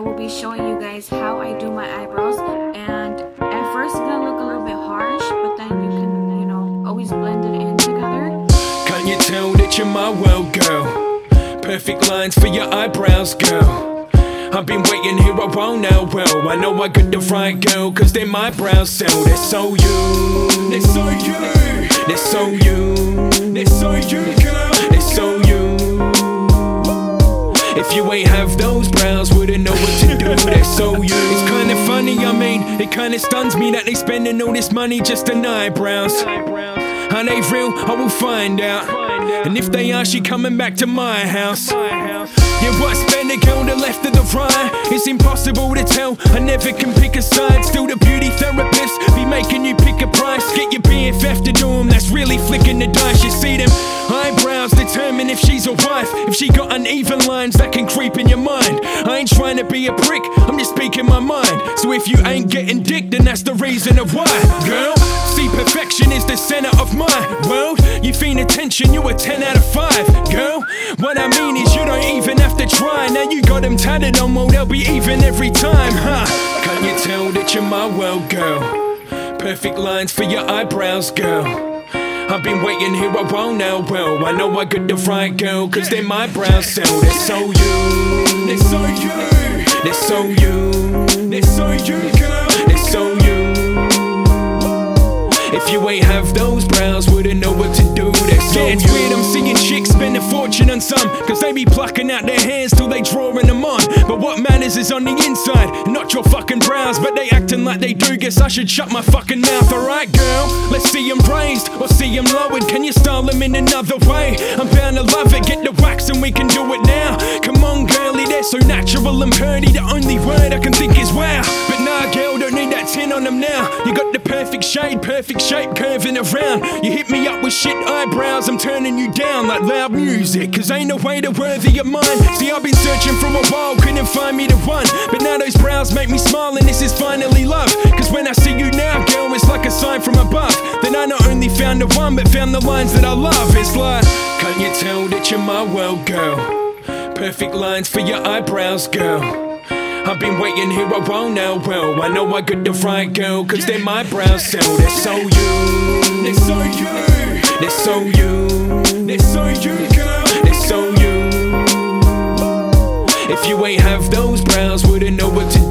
I will be showing you guys how I do my eyebrows. And at first it's gonna look a little bit harsh, but then you can, you know, always blend it in together. Can you tell that you're my world, girl? Perfect lines for your eyebrows, girl. I've been waiting here a while now, well, I know I got the right girl, cause they're my brows, so they're so you. They're so you. They're so you. They're so you, girl. They're so you. If you ain't have those brows, wouldn't know what to do. They're so you. It's kinda funny, I mean, it kinda stuns me that they spending all this money just on eyebrows. Are they real? I will find out. And if they are, she coming back to my house. Yeah, what's better, girl, the left or the right? It's impossible to tell, I never can pick a side. Still the beauty therapist be making you pick a price. Get your BFF to do them, that's really flicking the dice. You see them eyebrows determine if she's a wife. If she got uneven lines, that can creep in your mind. I ain't trying to be a prick, I'm just speaking my mind. So if you ain't getting dick, then that's the reason of why. Girl, see, perfection is the center of my world. You fiend attention, you a 10 out of 5. Girl, what I mean is you don't even have to try. Now you got them tatted on, well they'll be even every time, huh? Can you tell that you're my world, girl? Perfect lines for your eyebrows, girl. I've been waiting here a while now, well, I know I got the right girl, cause they're my brows, so they're so you. They're so you. They're so you. They're so you, girl. They're so you. If you ain't have those brows, wouldn't know what to do. They're so you. It's weird, I'm seeing chicks spend a fortune on some, cause they be plucking out their hairs till they drawing them on. But what matters is on the inside, not your fucking brows. But they acting like they do, guess I should shut my fucking mouth. Alright girl, let's see them raised, or see them lowered. Can you style them in another way? I'm bound to love it, get the wax and we can do it now. Come on girly, they're so natural and purdy. The only word I can think is wow. But nah girl, don't need that tin on them now. You got the perfect shade, perfect shape, curving around. You hit me up with shit eyebrows, I'm turning you down like loud music, cause ain't no way to worthy of mine. See, I've been searching for a while, couldn't find me the one. But now those brows make me smile, and this is finally love. Cause when I see you now, girl, it's like a sign from above. Then I not only found the one, but found the lines that I love. It's like, can you tell that you're my world, girl? Perfect lines for your eyebrows, girl. I've been waiting here a while now, well, I know I got the right girl, cause they're my brows, so they're so you. They're so you. They're so you. They're so you, girl. They're so you. If you ain't have those brows, wouldn't know what to do.